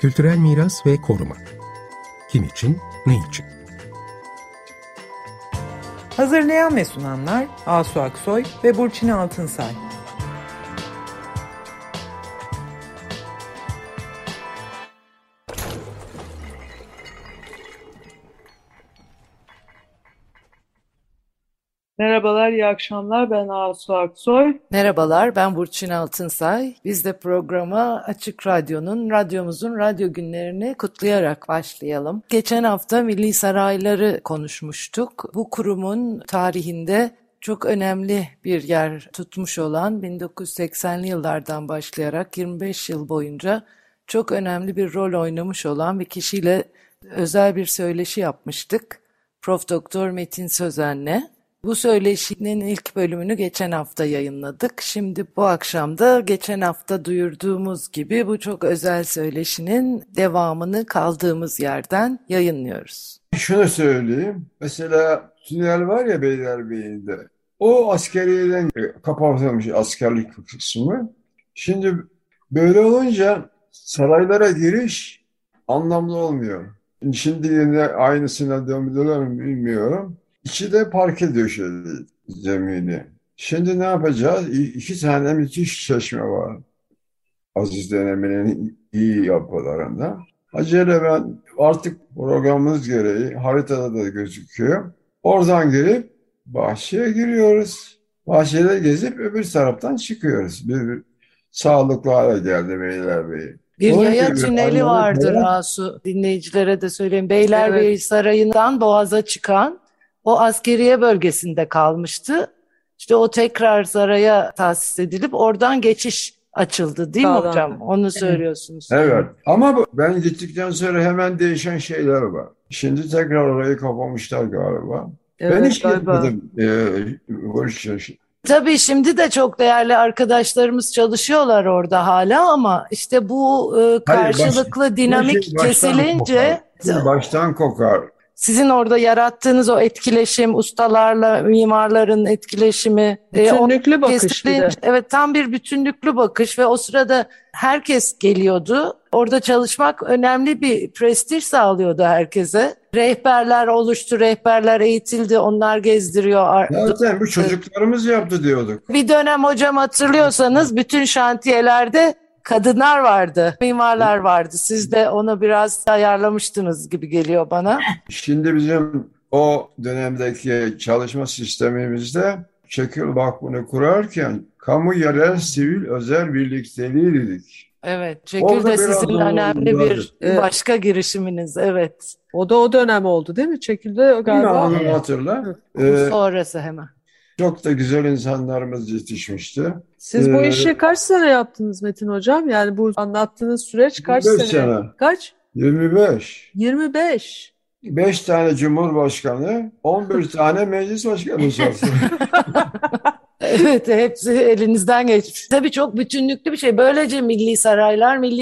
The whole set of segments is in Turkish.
Kültürel miras ve koruma. Kim için, ne için? Hazırlayan ve sunanlar Asu Aksoy ve Burçin Altınsay. Merhabalar, iyi akşamlar. Ben Asu Aksoy. Merhabalar, ben Burçin Altınsay. Biz de programa Açık Radyo'nun, radyomuzun radyo günlerini kutlayarak başlayalım. Geçen hafta Milli Sarayları konuşmuştuk. Bu kurumun tarihinde çok önemli bir yer tutmuş olan 1980'li yıllardan başlayarak 25 yıl boyunca çok önemli bir rol oynamış olan bir kişiyle özel bir söyleşi yapmıştık. Prof. Dr. Metin Sözen'le. Bu söyleşinin ilk bölümünü geçen hafta yayınladık. Şimdi bu akşam da geçen hafta duyurduğumuz gibi bu çok özel söyleşinin devamını kaldığımız yerden yayınlıyoruz. Şunu söyleyeyim. Mesela tünel var ya Beylerbeyi'nde. O askeriyeden kapatılmış askerlik kısmı. Şimdi böyle olunca saraylara giriş anlamlı olmuyor. Şimdi yine aynısına döndüler mi bilmiyorum. İçi de parke döşedi zemini. Şimdi ne yapacağız? İki tane müthiş çeşme var. Aziz Deneme'nin iyi yapılarında. Acele ben artık programımız gereği haritada da gözüküyor. Oradan girip bahçeye giriyoruz. Bahçede gezip öbür taraftan çıkıyoruz. Bir sağlıklı hale geldi Beylerbeyi. Bir o yaya tüneli vardır Asu. Dinleyicilere de söyleyeyim. Beylerbeyi evet. Sarayı'ndan Boğaz'a çıkan. O askeriye bölgesinde kalmıştı. İşte o tekrar saraya tahsis edilip oradan geçiş açıldı değil mi hocam? Onu söylüyorsunuz. Evet ama ben gittikten sonra hemen değişen şeyler var. Şimdi tekrar orayı kapamışlar galiba. Evet, ben hiç gitmedim. Tabii şimdi de çok değerli arkadaşlarımız çalışıyorlar orada hala ama işte bu karşılıklı dinamik şey kesilince... Baştan kokar. Sizin orada yarattığınız o etkileşim, ustalarla mimarların etkileşimi. Bütünlüklü bakış kesinlikle, bir de. Evet, tam bir bütünlüklü bakış ve o sırada herkes geliyordu. Orada çalışmak önemli bir prestij sağlıyordu herkese. Rehberler oluştu, rehberler eğitildi, onlar gezdiriyor. Zaten bu çocuklarımız yaptı diyorduk. Bir dönem hocam hatırlıyorsanız bütün şantiyelerde kadınlar vardı, mimarlar vardı. Siz de onu biraz ayarlamıştınız gibi geliyor bana. Şimdi bizim o dönemdeki çalışma sistemimizde Çekirdek Vakfı'nı kurarken kamu, yerel, sivil, özel birlikteliği dedik. Evet, Çekirdek sizin önemli bir başka girişiminiz. Evet. O dönem oldu değil mi? Çekirdek galiba. Onu hatırla. Sonrası hemen. Çok da güzel insanlarımız yetişmişti. Siz bu işi kaç sene yaptınız Metin Hocam? Yani bu anlattığınız süreç kaç sene? Kaç? 25. 25. 5 tane Cumhurbaşkanı, 11 tane meclis başkanı çalıştı. Evet, hepsi elinizden geçmiş. Tabii çok bütünlüklü bir şey. Böylece milli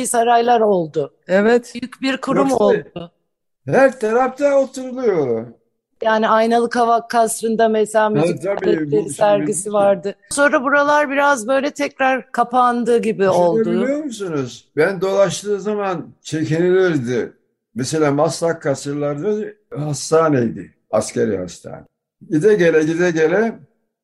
saraylar oldu. Evet. Büyük bir kurum oldu. Her tarafta oturuluyor. Yani Aynalı Kavak Kasrı'nda mesela müzik aletleri sergisi vardı. Sonra buralar biraz böyle tekrar kapandı gibi oldu. Biliyor musunuz? Ben dolaştığı zaman çekinilirdi. Mesela Maslak Kasırları'da hastaneydi. Askeri hastane. Gide gele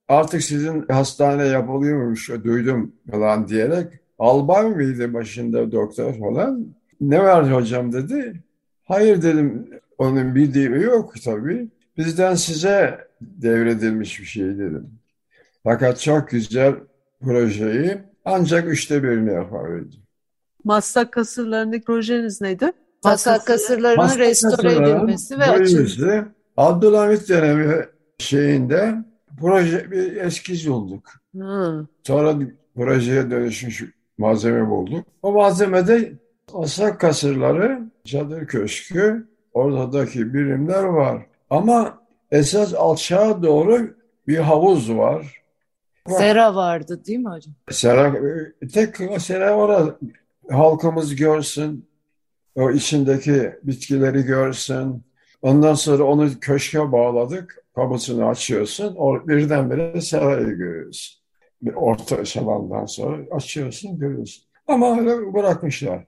artık sizin hastane yapılıyormuş duydum falan diyerek. Albay mıydı başında doktor falan? Ne var hocam dedi. Hayır dedim. Onun bildiği yok tabii. Bizden size devredilmiş bir şey dedim. Fakat çok güzel projeyi ancak 1/3 yapabildim. Maslak Kasırları'ndaki projeniz neydi? Maslak Kasırları'nın restore edilmesi ve açılması. Abdülhamid dönemi şeyinde proje bir eskiz bulduk. Sonra projeye dönüşmüş malzeme bulduk. O malzemede Maslak Kasırları, Çadır Köşkü, oradaki birimler var. Ama esas alçağa doğru bir havuz var. Sera vardı değil mi hocam? Sera var. Halkımız görsün, o içindeki bitkileri görsün. Ondan sonra onu köşke bağladık, kapısını açıyorsun. Birdenbire serayı görüyorsun. Bir orta şalandan sonra açıyorsun, görüyorsun. Ama öyle bırakmışlar.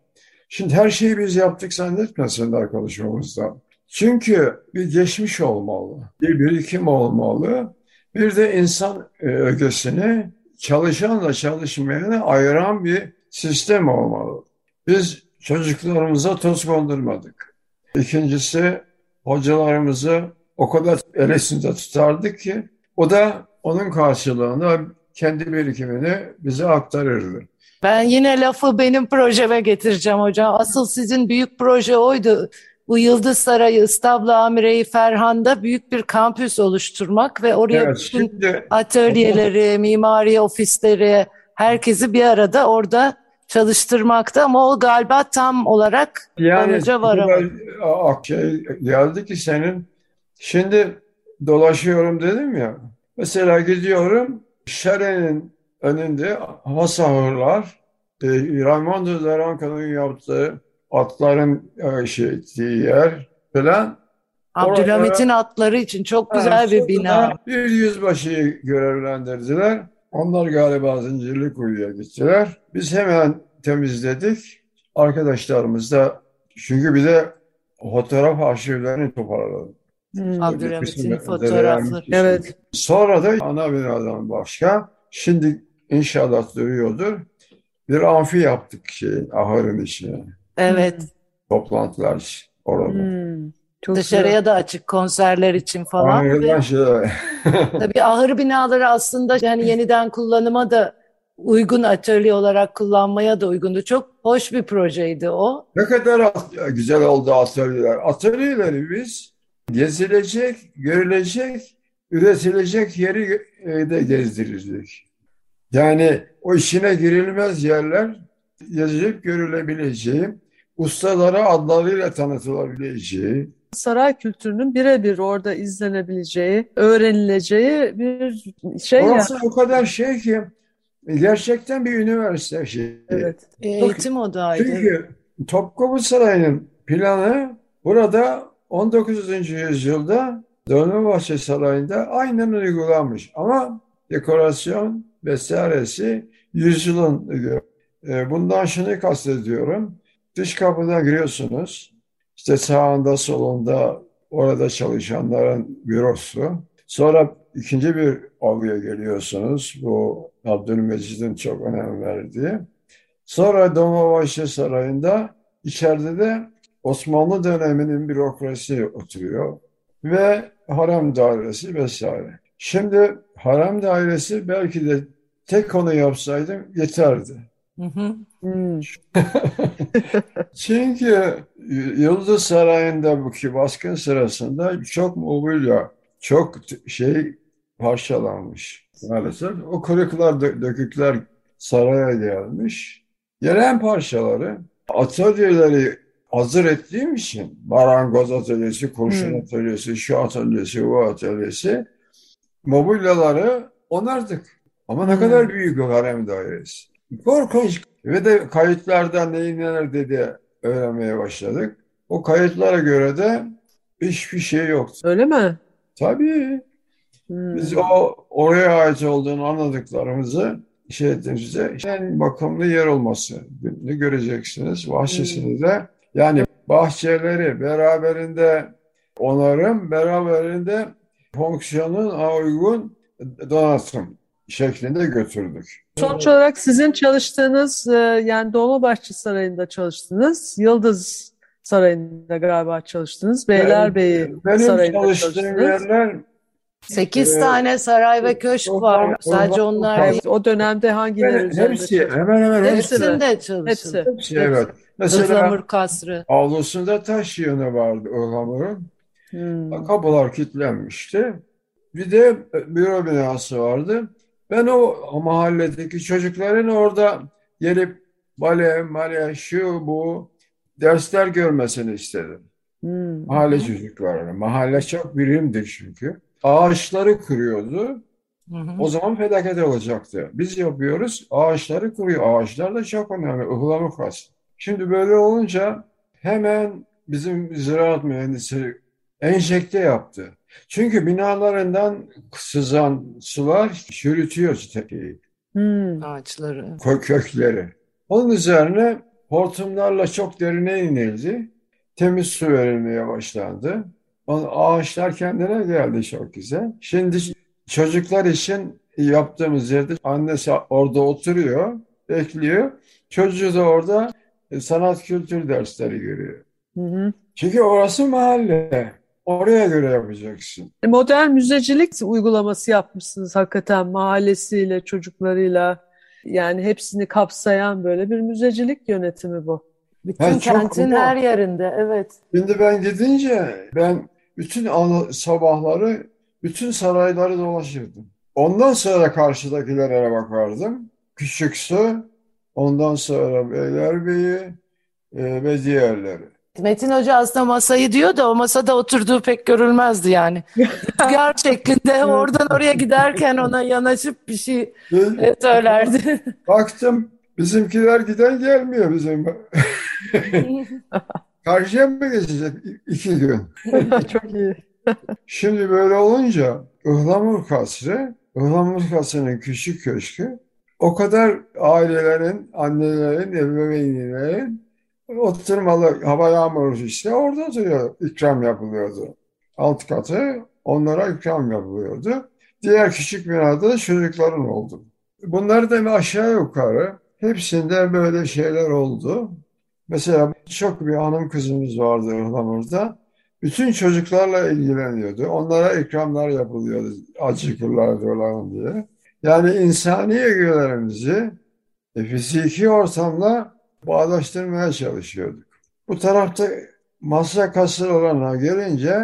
Şimdi her şeyi biz yaptık zannetmesinler konuşmamızdan. Çünkü bir geçmiş olmalı, bir birikim olmalı. Bir de insan ögesini çalışanla çalışmayana ayıran bir sistem olmalı. Biz çocuklarımıza toz kondurmadık. İkincisi, hocalarımızı o kadar elesinde tutardık ki o da onun karşılığında kendi birikimini bize aktarırdı. Ben yine lafı benim projeme getireceğim hocam. Asıl sizin büyük proje oydu. Bu Yıldız Sarayı, Istabl-ı Amire-i Ferhan'da büyük bir kampüs oluşturmak ve oraya bütün atölyeleri, mimari ofisleri, herkesi bir arada orada çalıştırmakta. Ama o galiba tam olarak sonuca varamadı. Geldi ki senin, şimdi dolaşıyorum dedim ya, mesela gidiyorum Şere'nin önünde hasahırlar, Raimondo Darancan'ın yaptığı atların şeyi yer falan. Abdülhamid'in atları için çok güzel bir bina. Bir yüzbaşıyı görevlendirdiler. Onlar galiba Zincirlikuyu'ya gittiler. Biz hemen temizledik. Arkadaşlarımız da, çünkü bir de fotoğraf arşivlerini toparladık. Abdülhamid'in fotoğrafları. Evet. Sonra da ana binadan başka, şimdi inşaat duruyordur, bir amfi yaptık ahırın içine. Evet. Toplantılar orada. Dışarıya da açık konserler için falan. Tabii ahır binaları aslında yani yeniden kullanıma da uygun, atölye olarak kullanmaya da uygundu. Çok hoş bir projeydi o. Ne kadar güzel oldu atölyeler. Atölyeleri biz gezilecek, görülecek, üretilecek yeri de gezdirecek. Yani o işine girilmez yerler gezilip görülebileceği, ustalara adlarıyla tanıtılabileceği. Saray kültürünün birebir orada izlenebileceği, öğrenileceği bir şey. Orası yani. O kadar şey ki gerçekten bir üniversite şeyi. Evet. Eğitim odaydı. Çünkü Topkapı Sarayı'nın planı burada 19. yüzyılda Dolmabahçe Sarayı'nda aynen uygulanmış. Ama dekorasyon vesairesi yüzyılın. Bundan şunu kastediyorum. Dış kapıdan giriyorsunuz. İşte sağında solunda orada çalışanların bürosu. Sonra ikinci bir avluya geliyorsunuz. Bu Abdülmecid'in çok önem verdiği. Sonra Dolmabahçe Sarayı'nda içeride de Osmanlı döneminin bürokrasi oturuyor. Ve harem dairesi vesaire. Şimdi harem dairesi belki de tek onu yapsaydım yeterdi. Çünkü Yıldız Sarayı'ndaki baskın sırasında çok mobilya, çok şey parçalanmış maalesef. O kırıklar, dökükler saraya gelmiş. Gelen parçaları atölyeleri hazır ettiğim için, marangoz atölyesi, kurşun atölyesi, şu atölyesi, bu atölyesi, mobilyaları onardık. Ama ne kadar büyük o harem dairesi. Korkunç. Ve de kayıtlardan neyin neler dedi öğrenmeye başladık. O kayıtlara göre de hiçbir şey yoktu. Öyle mi? Tabii. Biz oraya ait olduğunu anladıklarımızı şey ettiğimizde, en bakımlı yer olması. Ne göreceksiniz? Bahçesini de, yani bahçeleri beraberinde onarım, beraberinde fonksiyonuna uygun donatım şeklinde götürdük. Sonuç olarak sizin çalıştığınız, yani Dolmabahçe Sarayı'nda çalıştınız, Yıldız Sarayı'nda galiba çalıştınız, Beylerbeyi Sarayı'nda çalıştınız. 8 tane saray ve köşk var. Sadece onlar değil. O dönemde hangileri üzerinde? Hepsi, hemen hemen hepsinde çalıştı. Hepsi, evet. Mesela İhlamur Kasrı. Avlusunda taş yığını vardı İhlamur'un. Kapılar kilitlenmişti. Bir de büro binası vardı. Ben o mahalledeki çocukların orada gelip bale, şu, bu dersler görmesini istedim. Mahalle çocuklarına. Mahalle çok birimdir çünkü. Ağaçları kırıyordu. O zaman felaket olacaktı. Biz yapıyoruz, ağaçları kırıyor. Ağaçlar da çok önemli. Ihlamur Kasrı. Şimdi böyle olunca hemen bizim ziraat mühendisi enjekte yaptı. Çünkü binalarından sızan sular çürütüyor ağaçları, kökleri. Onun üzerine Hortumlarla çok derine inildi. Temiz su verilmeye başlandı. Ağaçlar kendine geldi, çok güzel. Şimdi çocuklar için yaptığımız yerde annesi orada oturuyor, bekliyor. Çocuğu da orada sanat kültür dersleri görüyor. Hı hı. Çünkü orası mahalle. Oraya göre yapacaksın. Modern müzecilik uygulaması yapmışsınız hakikaten, mahallesiyle, çocuklarıyla. Yani hepsini kapsayan böyle bir müzecilik yönetimi bu. Bütün kentin her yerinde, evet. Şimdi ben gidince ben bütün sabahları bütün sarayları dolaşırdım. Ondan sonra karşıdakilere bakardım. Küçüksu, ondan sonra Beylerbeyi ve diğerleri. Metin Hoca aslında masayı diyor da o masada oturduğu pek görülmezdi yani. Rüzgar şeklinde oradan oraya giderken ona yanaşıp bir şey söylerdi. Baktım bizimkiler giden gelmiyor bizim. Karşıya mı geçecek 2 gün? Çok iyi. Şimdi böyle olunca İhlamur Kasrı, İhlamur Kasrı'nın küçük köşkü o kadar ailelerin, annelerin, ebeveynlerin oturmalı, hava yağmuru işte orada oturuyor, ikram yapılıyordu. Alt katı onlara ikram yapılıyordu. Diğer küçük binada da çocukların oldu. Bunları da aşağı yukarı hepsinde böyle şeyler oldu. Mesela çok bir hanım kızımız vardı İhlamur'da. Bütün çocuklarla ilgileniyordu. Onlara ikramlar yapılıyordu. Acıkırlar diyorlar diye. Yani insani ögelerimizi fiziki ortamla bağdaştırmaya çalışıyorduk. Bu tarafta Maslak Kasırları'na gelince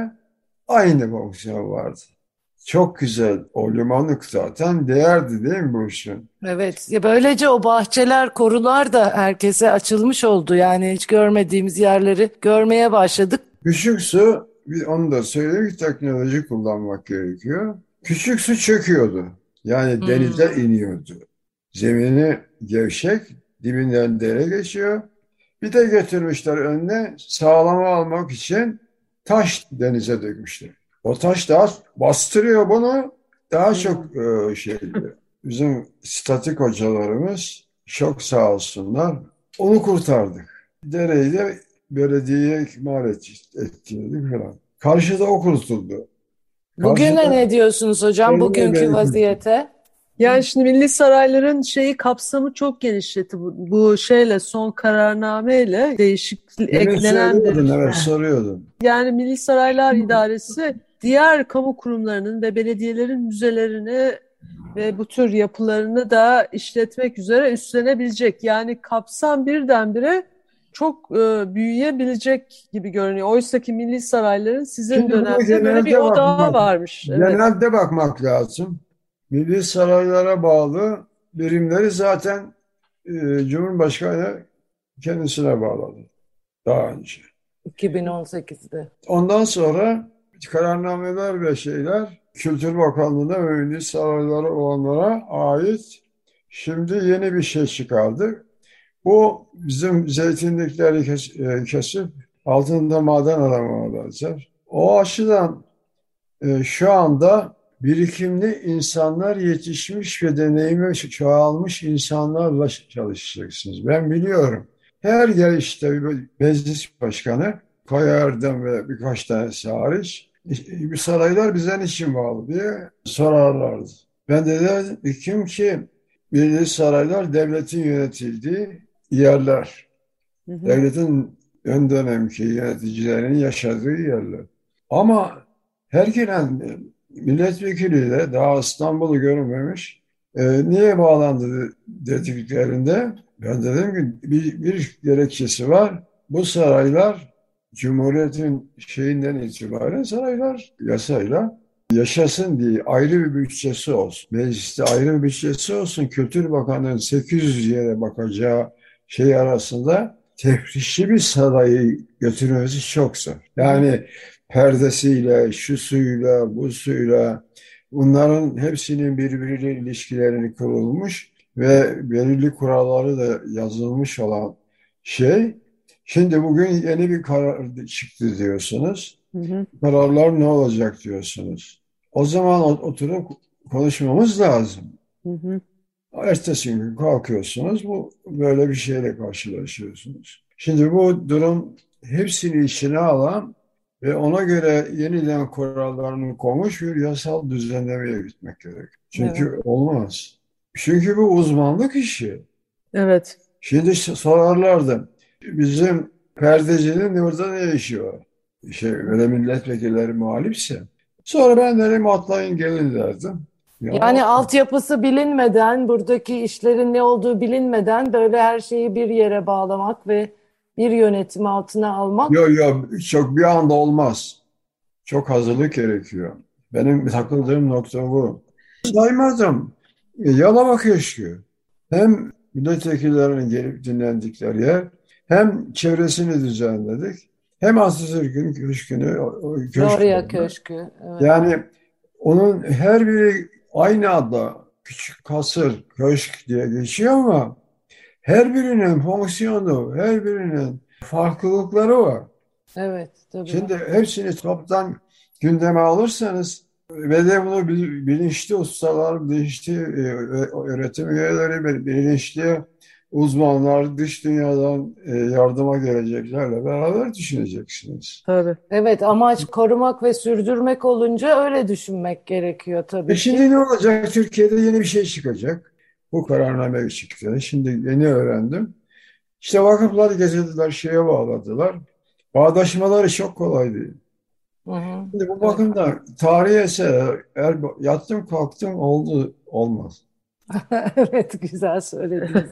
aynı fonksiyon vardı. Çok güzel o limanlık zaten değerdi değil mi Burçin? Evet. Böylece o bahçeler, korular da herkese açılmış oldu. Yani hiç görmediğimiz yerleri görmeye başladık. Küçüksu, onu da söyleyeyim, teknoloji kullanmak gerekiyor. Küçüksu çöküyordu. Yani denize iniyordu. Zemini gevşek, dibinden dere geçiyor. Bir de götürmüşler önüne, sağlama almak için taş denize dökmüşler. O taş daha bastırıyor bunu, daha çok şey diyor. Bizim statik hocalarımız çok sağ olsunlar. Onu kurtardık. Dereyi de belediyeye ikmal ettirdik falan. Karşıda o kurtuldu. Bugüne ne diyorsunuz hocam, bugünkü vaziyete? Yani şimdi milli sarayların kapsamı çok genişledi bu şeyle, son kararnameyle değişiklik eklenen bir. Evet, soruyordum. Yani milli saraylar idaresi diğer kamu kurumlarının ve belediyelerin müzelerini ve bu tür yapılarını da işletmek üzere üstlenebilecek. Yani kapsam birdenbire çok büyüyebilecek gibi görünüyor. Oysa ki milli sarayların sizin dönemde böyle bir odağı varmış. Genelde evet. Bakmak lazım. Milli saraylara bağlı birimleri zaten Cumhurbaşkanı kendisine bağladı daha önce. 2018'de. Ondan sonra kararnameler ve şeyler Kültür Bakanlığı'na ve milli saraylara olanlara ait. Şimdi yeni bir şey çıkardı. Bu bizim zeytinlikleri kesip altında maden aramamalar. O açıdan şu anda birikimli insanlar, yetişmiş ve deneyime çoğalmış insanlarla çalışacaksınız. Ben biliyorum. Her gelişte meclis başkanı, Koya Erdem ve birkaç tanesi hariç, saraylar bize niçin bağlı diye sorarlardı. Ben de dedim ki milli saraylar devletin yönetildiği yerler. Hı hı. Devletin ön dönemki yöneticilerinin yaşadığı yerler. Ama her gelen milletvekili de daha İstanbul'u görmemiş. Niye bağlandı dediklerinde ben dedim ki bir gerekçesi var. Bu saraylar Cumhuriyet'in şeyinden itibaren saraylar yasayla yaşasın diye ayrı bir bütçesi olsun. Mecliste ayrı bir bütçesi olsun. Kültür Bakanı'nın 800 yere bakacağı şey arasında tefrişli bir sarayı götürmesi çok zor. Yani perdesiyle, şu suyla, bu suyla, bunların hepsinin birbiriyle ilişkilerini kurulmuş ve belirli kuralları da yazılmış olan şey. Şimdi bugün yeni bir karar çıktı diyorsunuz. Hı hı. Kararlar ne olacak diyorsunuz. O zaman oturup konuşmamız lazım. Hı hı. Ertesi gün kalkıyorsunuz, bu böyle bir şeyle karşılaşıyorsunuz. Şimdi bu durum hepsini içine alan ve ona göre yeniden kurallarını koymuş bir yasal düzenlemeye gitmek gerek. Çünkü evet, olmaz. Çünkü bu uzmanlık işi. Evet. Şimdi sorarlardı, bizim perdecinin orada ne işi var? Öyle milletvekilleri muhalipse. Sonra ben derim atlayın gelin derdim. Yani altyapısı bilinmeden, buradaki işlerin ne olduğu bilinmeden böyle her şeyi bir yere bağlamak ve bir yönetim altına almak. Yok, çok bir anda olmaz. Çok hazırlık gerekiyor. Benim takıldığım nokta bu. Saymadım. Yalama Köşkü. Hem milletvekillerinin gelip dinlendikleri yer, hem çevresini düzenledik, hem Atatürk'ün köşkünü. Doğruya Köşkü. Evet. Yani onun her biri aynı adla küçük kasır, köşk diye geçiyor ama her birinin fonksiyonu, her birinin farklılıkları var. Evet, tabii. Şimdi hepsini toptan gündeme alırsanız ve de bunu bilinçli ustalar, bilinçli öğretim üyeleri, bilinçli uzmanlar, dış dünyadan yardıma geleceklerle beraber düşüneceksiniz. Tabii. Evet, amaç korumak ve sürdürmek olunca öyle düşünmek gerekiyor tabii. Şimdi ne olacak? Türkiye'de yeni bir şey çıkacak. Bu kararname çıktı. Şimdi yeni öğrendim. İşte vakıflar getirdiler, şeye bağladılar. Bağdaşmaları çok kolay değil. Hı-hı. Şimdi bu bakımdan tarihi eser, yattım kalktım oldu olmaz. Evet, güzel söylediniz.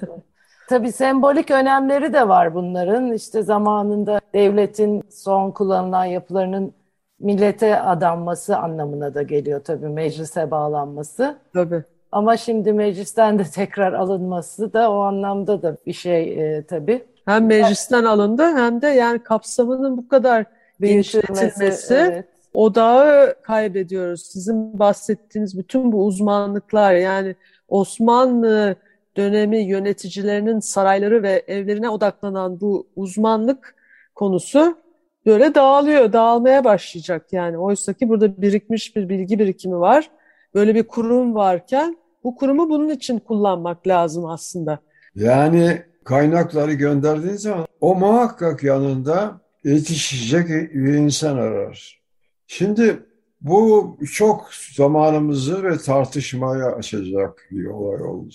Tabii sembolik önemleri de var bunların. İşte zamanında devletin son kullanılan yapılarının millete adanması anlamına da geliyor tabii, meclise bağlanması. Tabii. Ama şimdi meclisten de tekrar alınması da o anlamda da bir şey tabii. Hem meclisten alındı hem de yani kapsamının bu kadar genişletilmesi, evet, odağı kaybediyoruz. Sizin bahsettiğiniz bütün bu uzmanlıklar, yani Osmanlı dönemi yöneticilerinin sarayları ve evlerine odaklanan bu uzmanlık konusu böyle dağılıyor, dağılmaya başlayacak yani. Oysa ki burada birikmiş bir bilgi birikimi var. Böyle bir kurum varken bu kurumu bunun için kullanmak lazım aslında. Yani kaynakları gönderdiğiniz zaman o muhakkak yanında yetişecek bir insan arar. Şimdi bu çok zamanımızı ve tartışmaya açacak bir olay oldu.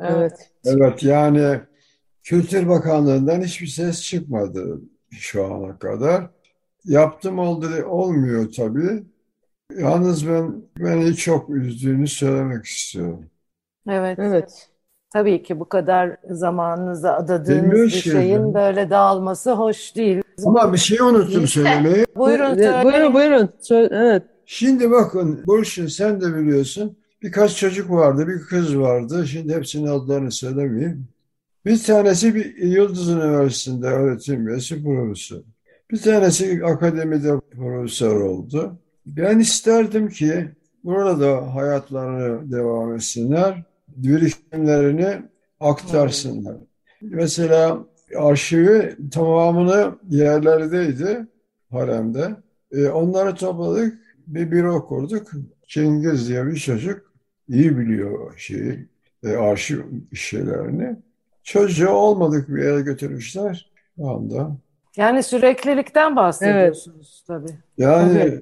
Evet. Evet, yani Kültür Bakanlığı'ndan hiçbir ses çıkmadı şu ana kadar. Yaptım oldu olmuyor tabii. Yalnız beni çok üzdüğünü söylemek istiyorum. Evet, evet. Tabii ki bu kadar zamanınıza adadığınız bilmiyorum bir şeyin mi böyle dağılması hoş değil. Ama bir şey unuttum söylemeyi. Buyurun söyle. Buyurun. Evet. Şimdi bakın Burçin, sen de biliyorsun, birkaç çocuk vardı, bir kız vardı. Şimdi hepsinin adlarını söylemeyeyim. Bir tanesi bir Yıldız Üniversitesi'nde öğretim üyesi, profesör. Bir tanesi akademide profesör oldu. Ben isterdim ki burada hayatlarını devam etsinler, birikimlerini aktarsınlar. Mesela arşivi tamamını yerlerdeydi, haremde. Onları topladık, bir büro kurduk. Cengiz diye bir çocuk iyi biliyor şeyi, arşiv şeylerini. Çocuğu olmadık bir yere götürmüşler şu anda. Yani süreklilikten bahsediyorsunuz, evet, tabii. Yani tabii.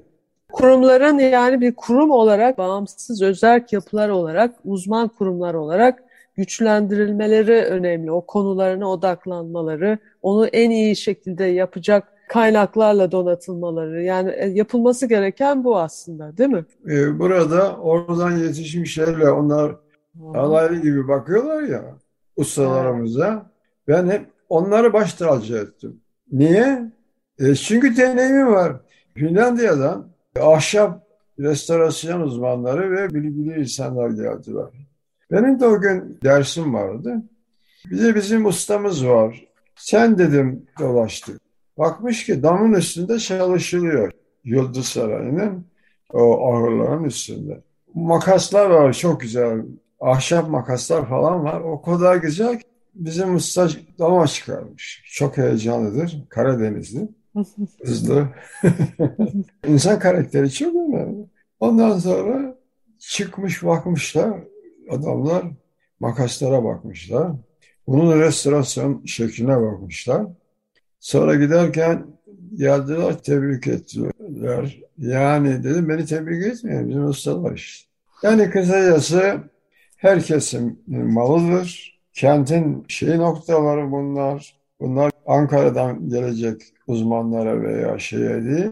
Kurumların yani bir kurum olarak, bağımsız özerk yapılar olarak, uzman kurumlar olarak güçlendirilmeleri önemli. O konularına odaklanmaları, onu en iyi şekilde yapacak kaynaklarla donatılmaları. Yani yapılması gereken bu aslında, değil mi? Burada oradan yetişmişlerle onlar alaylı gibi bakıyorlar ya ustalarımıza. Ben hep onları baş tacı ettim. Niye? Çünkü deneyimi var. Finlandiya'dan ahşap restorasyon uzmanları ve bilgili insanlar geldiler. Benim de o gün dersim vardı. Bir de bizim ustamız var. Sen dedim dolaştık. Bakmış ki damın üstünde çalışılıyor. Yıldız Sarayı'nın o ahırların üstünde. Makaslar var, çok güzel. Ahşap makaslar falan var. O kadar güzel ki bizim usta dama çıkarmış. Çok heyecanlıdır. Karadenizli. Hızlı. İnsan karakteri çok önemli. Ondan sonra çıkmış bakmışlar adamlar. makaslara bakmışlar. Bunun restorasyon şekline bakmışlar. Sonra giderken geldiler, tebrik ettiler. Yani dedim, beni tebrik etmiyor, bizim ustalar işte. Yani kısacası herkesin malıdır. Kentin noktaları bunlar. Bunlar Ankara'dan gelecek uzmanlara veya değil.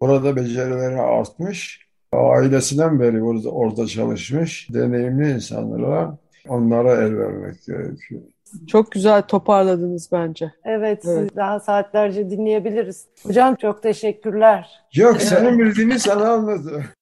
Orada becerileri artmış. Ailesinden beri orada çalışmış. Deneyimli insanlara, onlara el vermek gerekiyor. Çok güzel toparladınız bence. Evet. Siz daha saatlerce dinleyebiliriz. Hocam çok teşekkürler. Yok, senin bildiğini sana anladım.